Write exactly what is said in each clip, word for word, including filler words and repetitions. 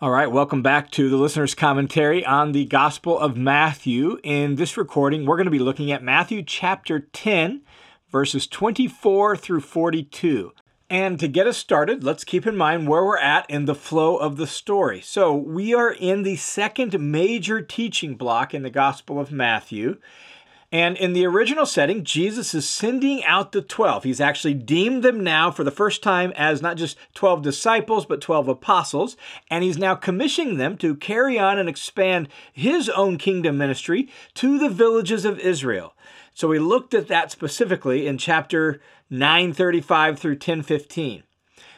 All right, welcome back to the listener's commentary on the Gospel of Matthew. In this recording, we're going to be looking at Matthew chapter ten, verses twenty-four through forty-two. And to get us started, let's keep in mind where we're at in the flow of the story. So we are in the second major teaching block in the Gospel of Matthew. And in the original setting, Jesus is sending out the twelve. He's actually deemed them now for the first time as not just twelve disciples, but twelve apostles. And he's now commissioning them to carry on and expand his own kingdom ministry to the villages of Israel. So we looked at that specifically in chapter nine thirty-five through ten fifteen.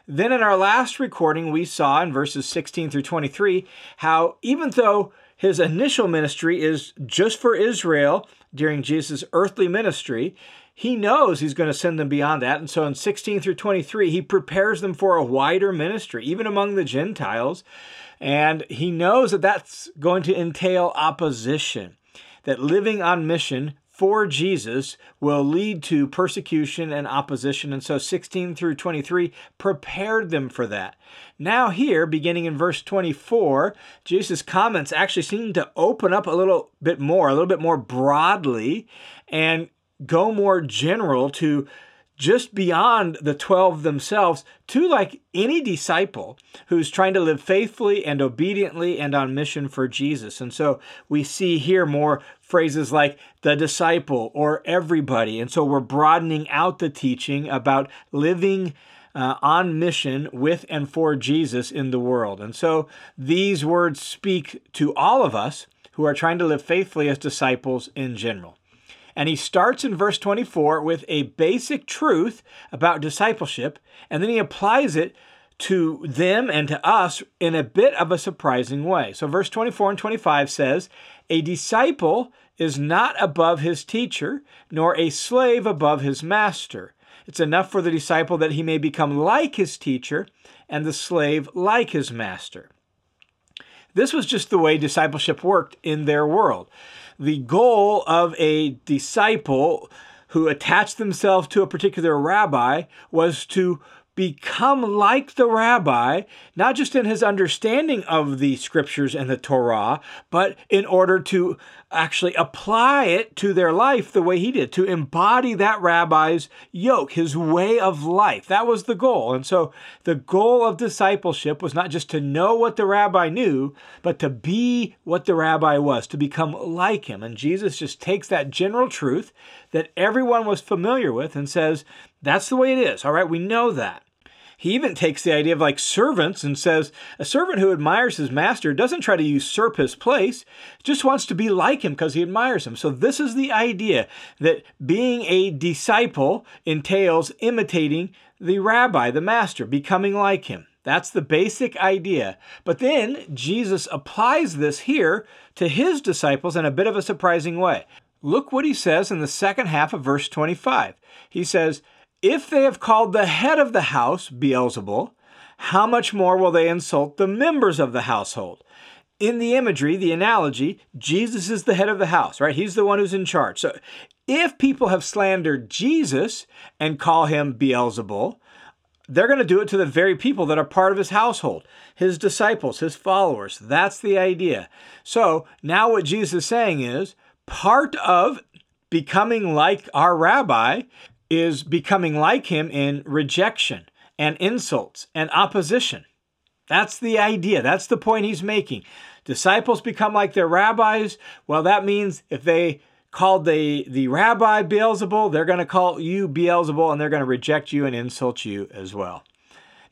Then in our last recording, we saw in verses sixteen through twenty-three how even though his initial ministry is just for Israel during Jesus' earthly ministry, he knows he's going to send them beyond that. And so in sixteen through twenty-three, he prepares them for a wider ministry, even among the Gentiles. And he knows that that's going to entail opposition, that living on mission for Jesus will lead to persecution and opposition. And so sixteen through twenty-three prepared them for that. Now here, beginning in verse twenty-four, Jesus' comments actually seem to open up a little bit more, a little bit more broadly, and go more general to just beyond the twelve themselves to like any disciple who's trying to live faithfully and obediently and on mission for Jesus. And so we see here more phrases like the disciple or everybody. And so we're broadening out the teaching about living uh, on mission with and for Jesus in the world. And so these words speak to all of us who are trying to live faithfully as disciples in general. And he starts in verse twenty-four with a basic truth about discipleship, and then he applies it to them and to us in a bit of a surprising way. So verse twenty-four and twenty-five says, "A disciple is not above his teacher, nor a slave above his master. It's enough for the disciple that he may become like his teacher, and the slave like his master." This was just the way discipleship worked in their world. The goal of a disciple who attached themselves to a particular rabbi was to become like the rabbi, not just in his understanding of the scriptures and the Torah, but in order to actually apply it to their life the way he did, to embody that rabbi's yoke, his way of life. That was the goal. And so the goal of discipleship was not just to know what the rabbi knew, but to be what the rabbi was, to become like him. And Jesus just takes that general truth that everyone was familiar with and says, that's the way it is. All right, we know that. He even takes the idea of like servants and says, a servant who admires his master doesn't try to usurp his place, just wants to be like him because he admires him. So this is the idea that being a disciple entails imitating the rabbi, the master, becoming like him. That's the basic idea. But then Jesus applies this here to his disciples in a bit of a surprising way. Look what he says in the second half of verse twenty-five. He says, "If they have called the head of the house Beelzebul, how much more will they insult the members of the household?" In the imagery, the analogy, Jesus is the head of the house, right? He's the one who's in charge. So if people have slandered Jesus and call him Beelzebul, they're going to do it to the very people that are part of his household, his disciples, his followers. That's the idea. So now what Jesus is saying is part of becoming like our rabbi is becoming like him in rejection and insults and opposition. That's the idea. That's the point he's making. Disciples become like their rabbis. Well, that means if they called the, the rabbi Beelzebul, they're going to call you Beelzebul, and they're going to reject you and insult you as well.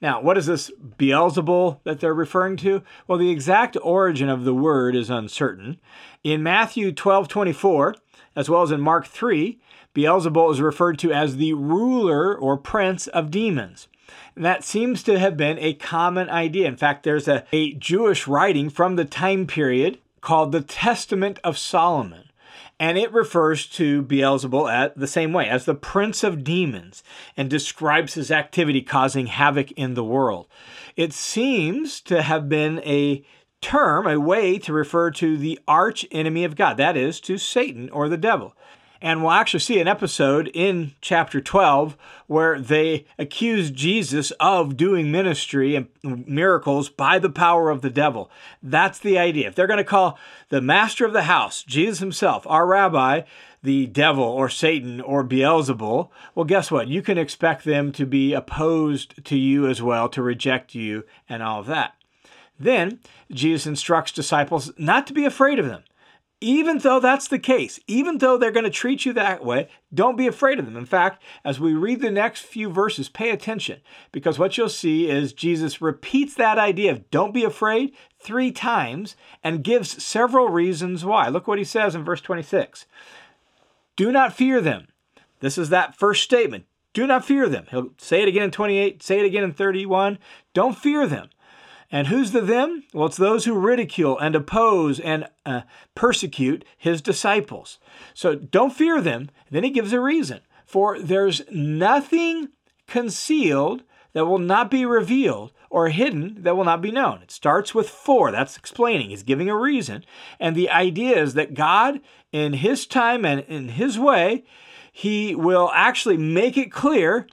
Now, what is this Beelzebul that they're referring to? Well, the exact origin of the word is uncertain. In Matthew twelve twenty-four, as well as in Mark three, Beelzebul is referred to as the ruler or prince of demons. And that seems to have been a common idea. In fact, there's a, a Jewish writing from the time period called the Testament of Solomon. And it refers to Beelzebul at the same way, as the prince of demons, and describes his activity causing havoc in the world. It seems to have been a term, a way to refer to the arch enemy of God, that is, to Satan or the devil. And we'll actually see an episode in chapter twelve where they accuse Jesus of doing ministry and miracles by the power of the devil. That's the idea. If they're going to call the master of the house, Jesus himself, our rabbi, the devil or Satan or Beelzebul, well, guess what? You can expect them to be opposed to you as well, to reject you and all of that. Then Jesus instructs disciples not to be afraid of them. Even though that's the case, even though they're going to treat you that way, don't be afraid of them. In fact, as we read the next few verses, pay attention, because what you'll see is Jesus repeats that idea of don't be afraid three times and gives several reasons why. Look what he says in verse twenty-six. Do not fear them. This is that first statement. Do not fear them. He'll say it again in twenty-eight, say it again in thirty-one. Don't fear them. And who's the them? Well, it's those who ridicule and oppose and uh, persecute his disciples. So don't fear them. Then he gives a reason. For there's nothing concealed that will not be revealed, or hidden that will not be known. It starts with for. That's explaining. He's giving a reason. And the idea is that God, in his time and in his way, he will actually make it clear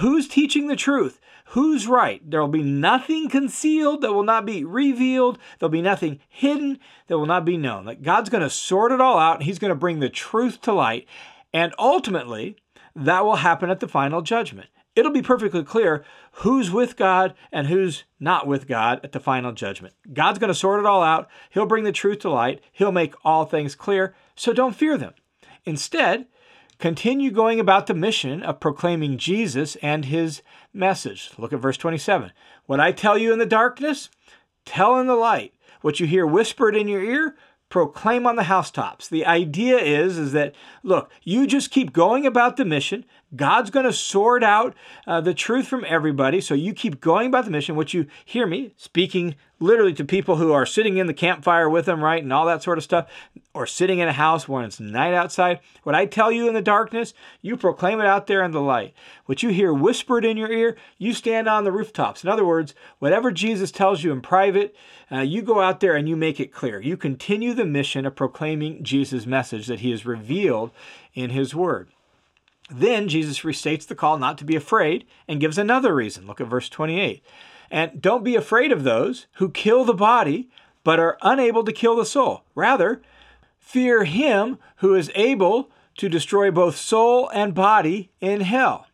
who's teaching the truth. Who's right? There'll be nothing concealed that will not be revealed. There'll be nothing hidden that will not be known. Like God's going to sort it all out. And he's going to bring the truth to light. And ultimately, that will happen at the final judgment. It'll be perfectly clear who's with God and who's not with God at the final judgment. God's going to sort it all out. He'll bring the truth to light. He'll make all things clear. So don't fear them. Instead, continue going about the mission of proclaiming Jesus and his message. Look at verse twenty-seven. What I tell you in the darkness, tell in the light. What you hear whispered in your ear, proclaim on the housetops. The idea is, is that, look, you just keep going about the mission. God's going to sort out uh, the truth from everybody. So you keep going about the mission. What you hear me speaking literally to people who are sitting in the campfire with them, right? And all that sort of stuff, or sitting in a house when it's night outside. What I tell you in the darkness, you proclaim it out there in the light. What you hear whispered in your ear, you stand on the rooftops. In other words, whatever Jesus tells you in private, uh, you go out there and you make it clear. You continue the mission of proclaiming Jesus' message that he has revealed in his word. Then Jesus restates the call not to be afraid and gives another reason. Look at verse twenty-eight. And don't be afraid of those who kill the body, but are unable to kill the soul. Rather, fear him who is able to destroy both soul and body in hell.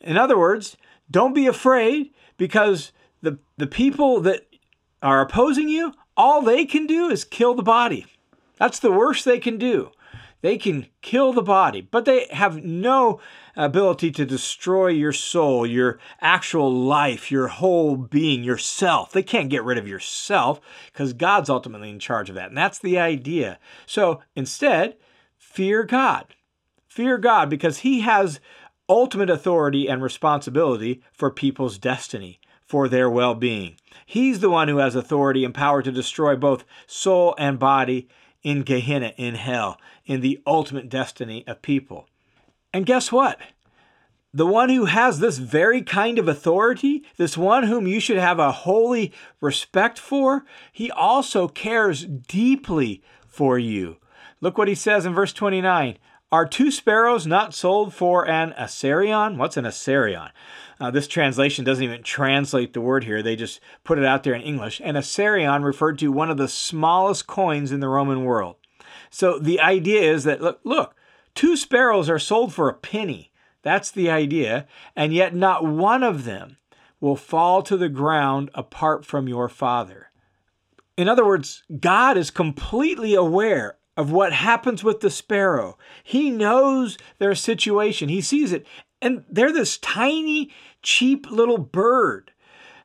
In other words, don't be afraid because the, the people that are opposing you, all they can do is kill the body. That's the worst they can do. They can kill the body, but they have no ability to destroy your soul, your actual life, your whole being, yourself. They can't get rid of yourself because God's ultimately in charge of that. And that's the idea. So instead, fear God. Fear God because he has ultimate authority and responsibility for people's destiny, for their well-being. He's the one who has authority and power to destroy both soul and body in Gehenna, in hell, in the ultimate destiny of people. And guess what? The one who has this very kind of authority, this one whom you should have a holy respect for, he also cares deeply for you. Look what he says in verse twenty-nine. Are two sparrows not sold for an assarion? What's an assarion? Uh, this translation doesn't even translate the word here. They just put it out there in English. And assarion referred to one of the smallest coins in the Roman world. So the idea is that, look, look, two sparrows are sold for a penny. That's the idea. And yet not one of them will fall to the ground apart from your Father. In other words, God is completely aware of what happens with the sparrow. He knows their situation. He sees it. And they're this tiny, cheap little bird.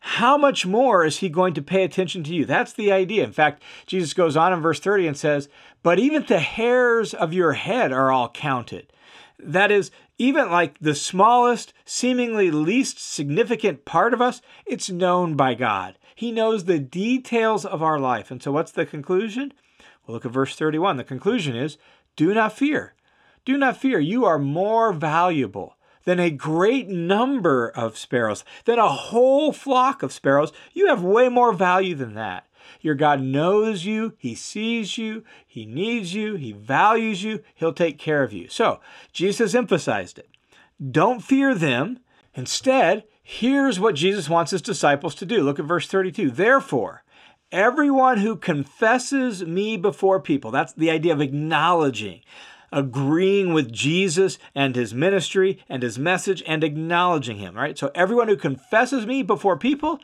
How much more is he going to pay attention to you? That's the idea. In fact, Jesus goes on in verse thirty and says, but even the hairs of your head are all counted. That is, even like the smallest, seemingly least significant part of us, it's known by God. He knows the details of our life. And so what's the conclusion? Look at verse thirty-one. The conclusion is, do not fear. Do not fear. You are more valuable than a great number of sparrows, than a whole flock of sparrows. You have way more value than that. Your God knows you, he sees you, he needs you, he values you, he'll take care of you. So Jesus emphasized it. Don't fear them. Instead, here's what Jesus wants his disciples to do. Look at verse thirty-two. Therefore, everyone who confesses me before people, that's the idea of acknowledging, agreeing with Jesus and his ministry and his message and acknowledging him, right? So everyone who confesses me before people,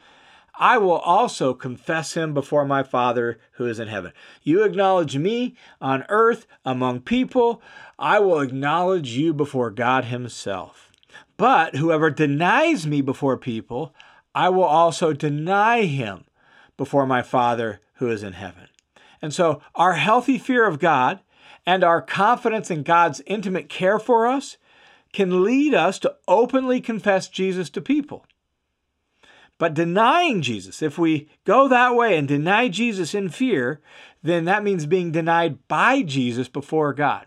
I will also confess him before my Father who is in heaven. You acknowledge me on earth among people, I will acknowledge you before God himself. But whoever denies me before people, I will also deny him before my Father who is in heaven. And so our healthy fear of God and our confidence in God's intimate care for us can lead us to openly confess Jesus to people. But denying Jesus, if we go that way and deny Jesus in fear, then that means being denied by Jesus before God.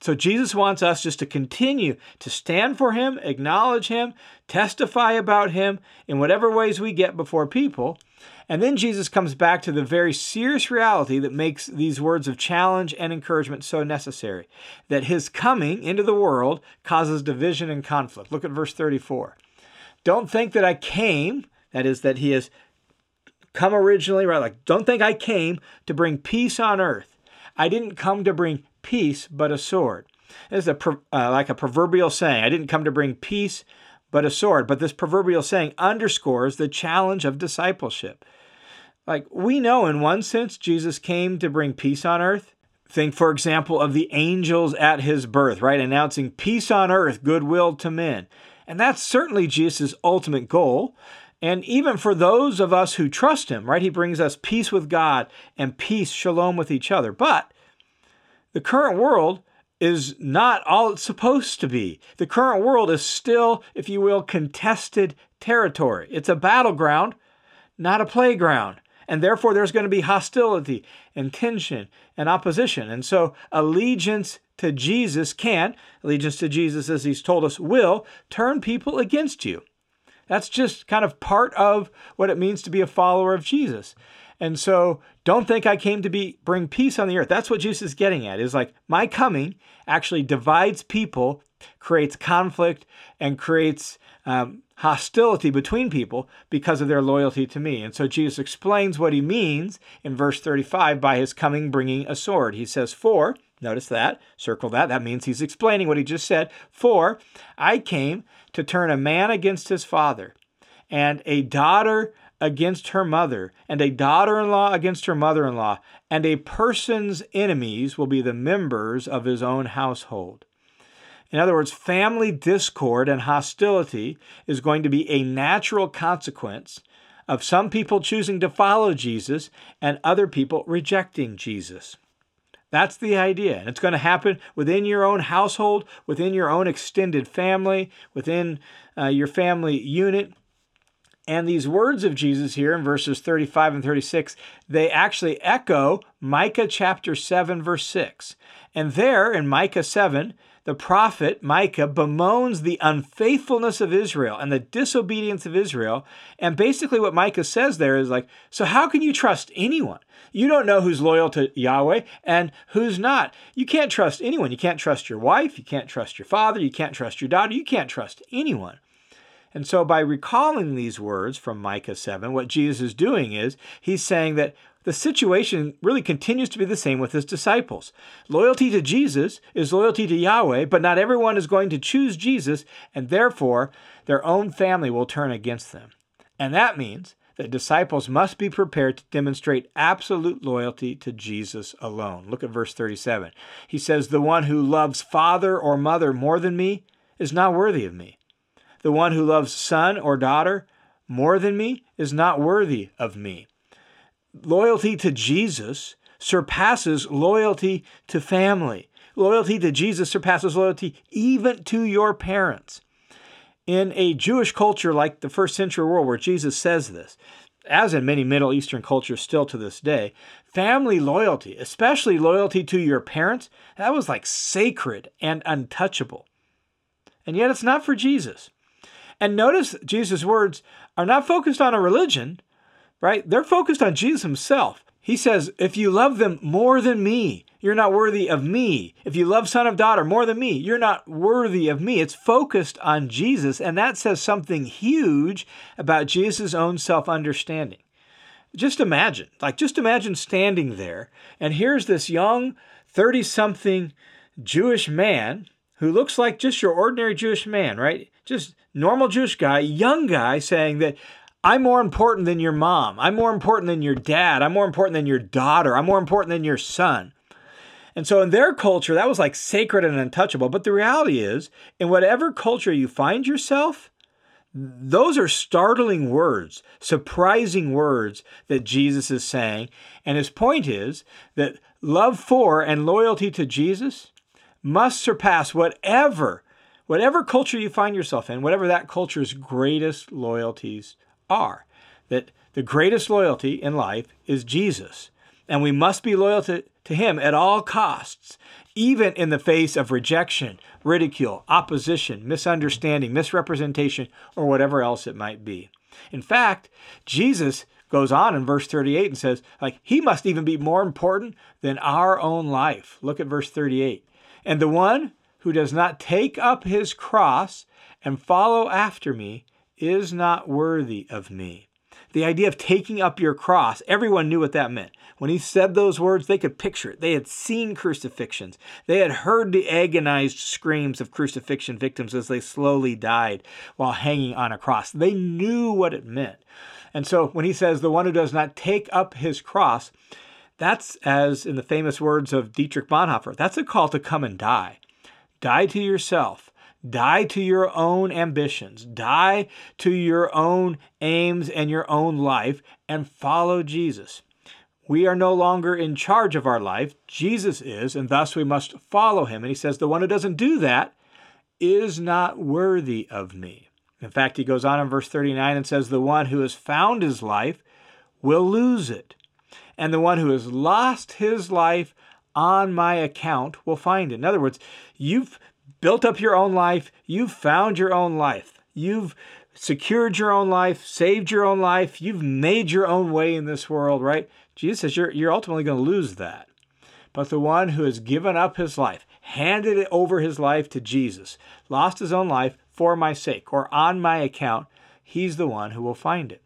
So Jesus wants us just to continue to stand for him, acknowledge him, testify about him in whatever ways we get before people. And then Jesus comes back to the very serious reality that makes these words of challenge and encouragement so necessary, that his coming into the world causes division and conflict. Look at verse thirty-four. Don't think that I came, that is, that he has come originally, right? Like, don't think I came to bring peace on earth. I didn't come to bring peace, but a sword. This is a, uh, like a proverbial saying. I didn't come to bring peace, but a sword. But this proverbial saying underscores the challenge of discipleship. Like, we know in one sense Jesus came to bring peace on earth. Think, for example, of the angels at his birth, right? Announcing peace on earth, goodwill to men. And that's certainly Jesus' ultimate goal. And even for those of us who trust him, right? He brings us peace with God and peace, shalom, with each other. But the current world is not all it's supposed to be. The current world is still, if you will, contested territory. It's a battleground, not a playground. And therefore, there's going to be hostility and tension and opposition. And so allegiance to Jesus can, allegiance to Jesus, as he's told us, will turn people against you. That's just kind of part of what it means to be a follower of Jesus. And so don't think I came to be bring peace on the earth. That's what Jesus is getting at. It's like my coming actually divides people, creates conflict, and creates um, hostility between people because of their loyalty to me. And so Jesus explains what he means in verse thirty-five by his coming bringing a sword. He says, for, notice that, circle that, that means he's explaining what he just said. For I came to turn a man against his father, and a daughter against her mother, and a daughter-in-law against her mother-in-law, and a person's enemies will be the members of his own household. In other words, family discord and hostility is going to be a natural consequence of some people choosing to follow Jesus and other people rejecting Jesus. That's the idea. And it's going to happen within your own household, within your own extended family, within uh, your family unit. And these words of Jesus here in verses thirty-five and thirty-six, they actually echo Micah chapter seven, verse six. And there in Micah seven, the prophet Micah bemoans the unfaithfulness of Israel and the disobedience of Israel. And basically what Micah says there is like, so how can you trust anyone? You don't know who's loyal to Yahweh and who's not. You can't trust anyone. You can't trust your wife. You can't trust your father. You can't trust your daughter. You can't trust anyone. And so by recalling these words from Micah seven, what Jesus is doing is he's saying that the situation really continues to be the same with his disciples. Loyalty to Jesus is loyalty to Yahweh, but not everyone is going to choose Jesus, and therefore their own family will turn against them. And that means that disciples must be prepared to demonstrate absolute loyalty to Jesus alone. Look at verse thirty-seven. He says, the one who loves father or mother more than me is not worthy of me. The one who loves son or daughter more than me is not worthy of me. Loyalty to Jesus surpasses loyalty to family. Loyalty to Jesus surpasses loyalty even to your parents. In a Jewish culture like the first century world where Jesus says this, as in many Middle Eastern cultures still to this day, family loyalty, especially loyalty to your parents, that was like sacred and untouchable. And yet it's not for Jesus. And notice Jesus' words are not focused on a religion. right? They're focused on Jesus himself. He says, if you love them more than me, you're not worthy of me. If you love son of daughter more than me, you're not worthy of me. It's focused on Jesus, and that says something huge about Jesus' own self-understanding. Just imagine, like just imagine standing there, and here's this young thirty-something Jewish man who looks like just your ordinary Jewish man, right? Just normal Jewish guy, young guy saying that, I'm more important than your mom. I'm more important than your dad. I'm more important than your daughter. I'm more important than your son. And so in their culture, that was like sacred and untouchable. But the reality is, in whatever culture you find yourself, those are startling words, surprising words that Jesus is saying. And his point is that love for and loyalty to Jesus must surpass whatever, whatever culture you find yourself in, whatever that culture's greatest loyalties are, that the greatest loyalty in life is Jesus. And we must be loyal to, to him at all costs, even in the face of rejection, ridicule, opposition, misunderstanding, misrepresentation, or whatever else it might be. In fact, Jesus goes on in verse thirty-eight and says, like, he must even be more important than our own life. Look at verse thirty-eight. And the one who does not take up his cross and follow after me is not worthy of me. The idea of taking up your cross, everyone knew what that meant. When he said those words, they could picture it. They had seen crucifixions. They had heard the agonized screams of crucifixion victims as they slowly died while hanging on a cross. They knew what it meant. And so when he says, the one who does not take up his cross, that's, as in the famous words of Dietrich Bonhoeffer, that's a call to come and die. Die to yourself. Die to your own ambitions, die to your own aims and your own life, and follow Jesus. We are no longer in charge of our life. Jesus is, and thus we must follow him. And he says, the one who doesn't do that is not worthy of me. In fact, he goes on in verse thirty-nine and says, the one who has found his life will lose it. And the one who has lost his life on my account will find it. In other words, you've built up your own life, you've found your own life, you've secured your own life, saved your own life, you've made your own way in this world, right? Jesus says you're, you're ultimately going to lose that. But the one who has given up his life, handed it over his life to Jesus, lost his own life for my sake or on my account, he's the one who will find it.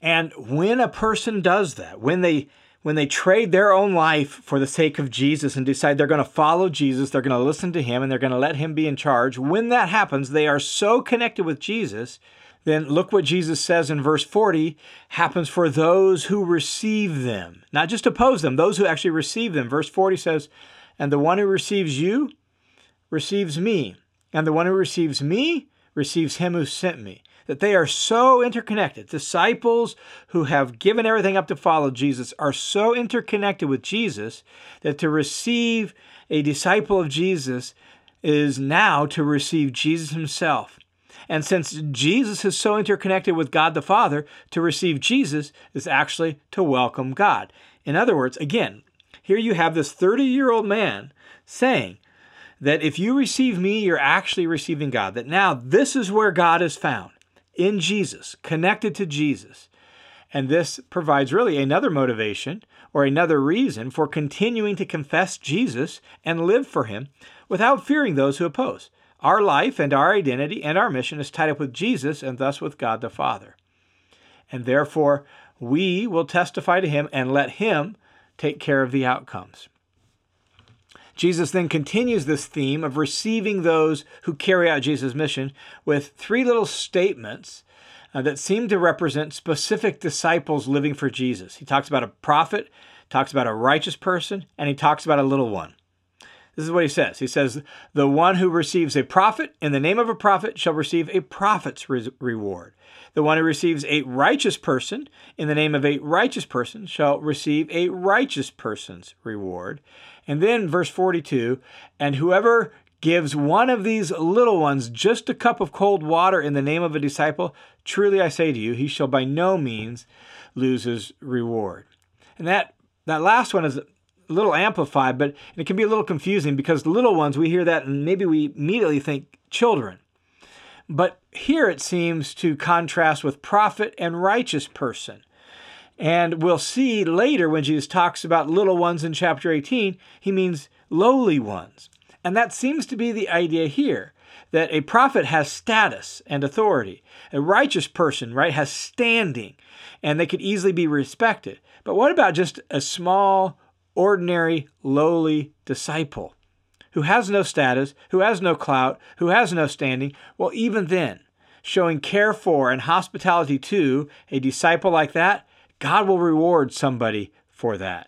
And when a person does that, when they When they trade their own life for the sake of Jesus and decide they're going to follow Jesus, they're going to listen to him, and they're going to let him be in charge, when that happens, they are so connected with Jesus, then look what Jesus says in verse forty happens for those who receive them. Not just oppose them, those who actually receive them. Verse forty says, and the one who receives you receives me, and the one who receives me receives him who sent me. That they are so interconnected. Disciples who have given everything up to follow Jesus are so interconnected with Jesus that to receive a disciple of Jesus is now to receive Jesus himself. And since Jesus is so interconnected with God the Father, to receive Jesus is actually to welcome God. In other words, again, here you have this thirty-year-old man saying that if you receive me, you're actually receiving God. That now this is where God is found. In Jesus, connected to Jesus. And this provides really another motivation or another reason for continuing to confess Jesus and live for him without fearing those who oppose. Our life and our identity and our mission is tied up with Jesus and thus with God the Father. And therefore, we will testify to him and let him take care of the outcomes. Jesus then continues this theme of receiving those who carry out Jesus' mission with three little statements uh, that seem to represent specific disciples living for Jesus. He talks about a prophet, talks about a righteous person, and he talks about a little one. This is what he says. He says, the one who receives a prophet in the name of a prophet shall receive a prophet's re- reward. The one who receives a righteous person in the name of a righteous person shall receive a righteous person's reward. And then verse forty-two, and whoever gives one of these little ones just a cup of cold water in the name of a disciple, truly I say to you, he shall by no means lose his reward. And that, that last one is a little amplified, but it can be a little confusing because little ones, we hear that and maybe we immediately think children. But here it seems to contrast with prophet and righteous person. And we'll see later when Jesus talks about little ones in chapter eighteen, he means lowly ones. And that seems to be the idea here, that a prophet has status and authority. A righteous person, right, has standing, and they could easily be respected. But what about just a small, ordinary, lowly disciple who has no status, who has no clout, who has no standing? Well, even then, showing care for and hospitality to a disciple like that, God will reward somebody for that.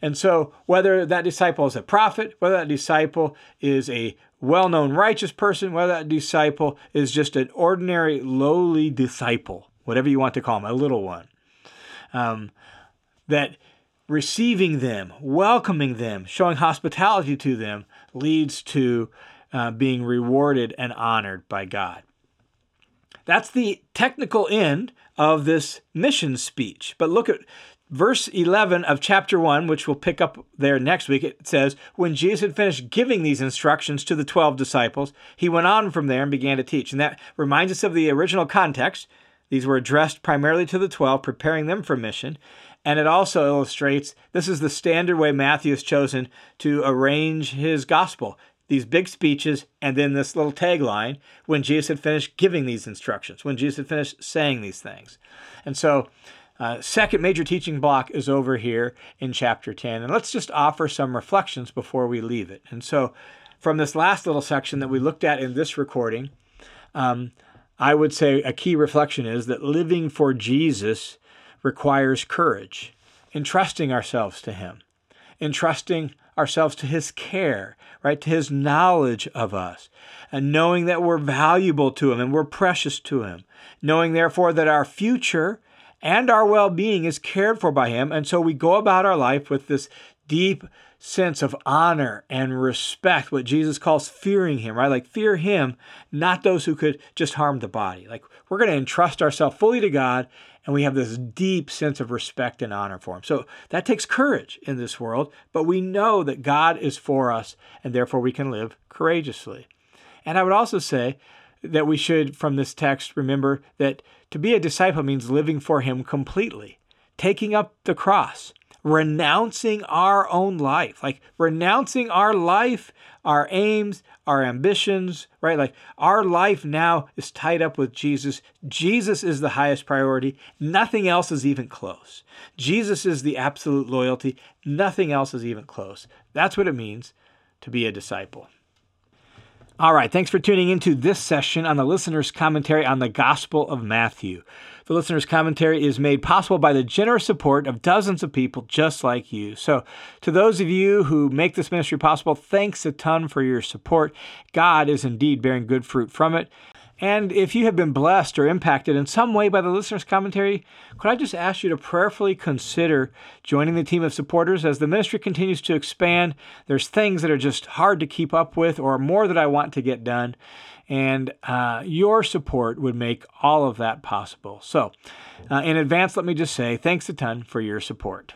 And so whether that disciple is a prophet, whether that disciple is a well-known righteous person, whether that disciple is just an ordinary, lowly disciple, whatever you want to call him, a little one, um, that receiving them, welcoming them, showing hospitality to them leads to uh, being rewarded and honored by God. That's the technical end of this mission speech. But look at verse eleven of chapter one, which we'll pick up there next week. It says, when Jesus had finished giving these instructions to the twelve disciples, he went on from there and began to teach. And that reminds us of the original context. These were addressed primarily to the twelve, preparing them for mission. And it also illustrates, this is the standard way Matthew has chosen to arrange his gospel. These big speeches, and then this little tagline, when Jesus had finished giving these instructions, when Jesus had finished saying these things. And so, uh, second major teaching block is over here in chapter ten. And let's just offer some reflections before we leave it. And so, from this last little section that we looked at in this recording, um, I would say a key reflection is that living for Jesus requires courage, entrusting ourselves to him, entrusting ourselves to his care, right, to his knowledge of us, and knowing that we're valuable to him and we're precious to him, knowing therefore that our future and our well-being is cared for by him. And so we go about our life with this deep sense of honor and respect, what Jesus calls fearing him, right? Like fear him, not those who could just harm the body. Like we're going to entrust ourselves fully to God, and we have this deep sense of respect and honor for him. So that takes courage in this world, but we know that God is for us, and therefore we can live courageously. And I would also say that we should, from this text, remember that to be a disciple means living for him completely, taking up the cross, renouncing our own life, like renouncing our life, our aims, our ambitions, right? Like our life now is tied up with Jesus. Jesus is the highest priority. Nothing else is even close. Jesus is the absolute loyalty. Nothing else is even close. That's what it means to be a disciple. All right, thanks for tuning into this session on the Listener's Commentary on the Gospel of Matthew. The Listener's Commentary is made possible by the generous support of dozens of people just like you. So to those of you who make this ministry possible, thanks a ton for your support. God is indeed bearing good fruit from it. And if you have been blessed or impacted in some way by the Listener's Commentary, could I just ask you to prayerfully consider joining the team of supporters as the ministry continues to expand? There's things that are just hard to keep up with, or more that I want to get done. And uh, your support would make all of that possible. So uh, in advance, let me just say thanks a ton for your support.